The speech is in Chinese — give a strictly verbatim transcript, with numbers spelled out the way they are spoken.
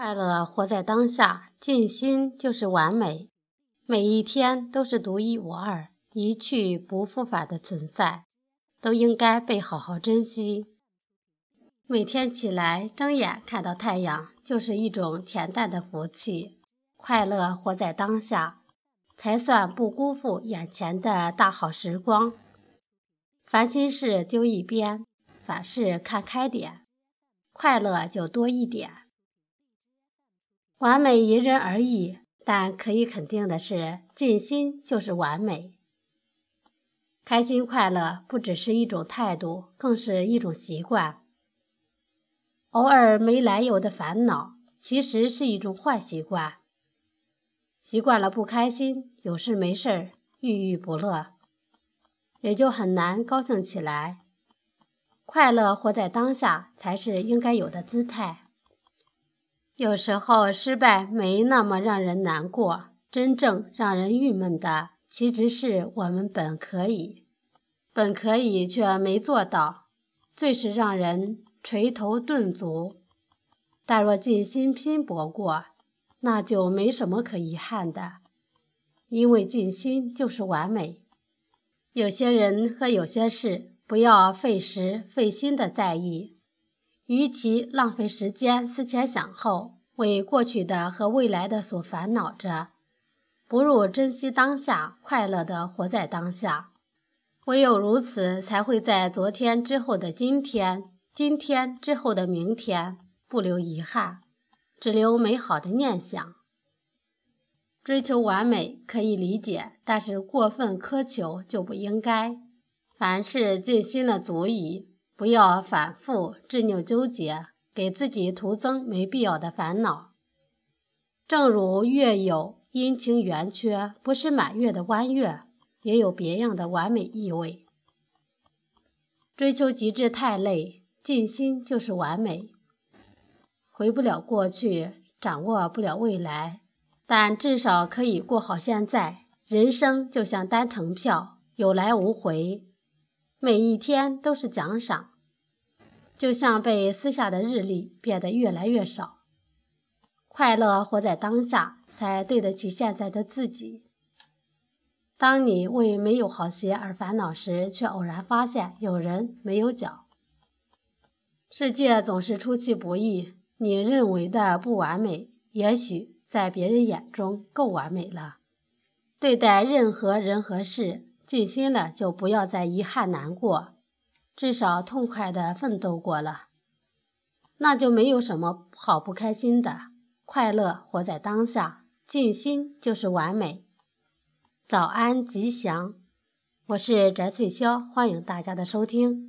快乐活在当下，尽心就是完美。每一天都是独一无二、一去不复返的存在，都应该被好好珍惜。每天起来睁眼看到太阳，就是一种恬淡的福气。快乐活在当下，才算不辜负眼前的大好时光。烦心事丢一边，凡事看开点，快乐就多一点。完美因人而异，但可以肯定的是，尽心就是完美。开心快乐不只是一种态度，更是一种习惯。偶尔没来由的烦恼，其实是一种坏习惯。习惯了不开心，有事没事，郁郁不乐，也就很难高兴起来。快乐活在当下，才是应该有的姿态。有时候失败没那么让人难过，真正让人郁闷的，其实是我们本可以，本可以却没做到，最是让人垂头顿足。但若尽心拼搏过，那就没什么可遗憾的，因为尽心就是完美。有些人和有些事，不要费时费心的在意。与其浪费时间思前想后，为过去的和未来的所烦恼着，不如珍惜当下，快乐的活在当下。唯有如此，才会在昨天之后的今天，今天之后的明天，不留遗憾，只留美好的念想。追求完美可以理解，但是过分苛求就不应该。凡事尽心了足矣。不要反复执拗纠结，给自己徒增没必要的烦恼。正如月有阴晴圆缺，不是满月的弯月，也有别样的完美意味。追求极致太累，尽心就是完美。回不了过去，掌握不了未来，但至少可以过好现在。人生就像单程票，有来无回。每一天都是奖赏，就像被撕下的日历变得越来越少。快乐活在当下，才对得起现在的自己。当你为没有好鞋而烦恼时，却偶然发现有人没有脚。世界总是出其不意，你认为的不完美，也许在别人眼中够完美了。对待任何人和事，尽心了就不要再遗憾难过，至少痛快地奋斗过了，那就没有什么好不开心的。快乐活在当下，尽心就是完美。早安吉祥，我是翟翠霄，欢迎大家的收听。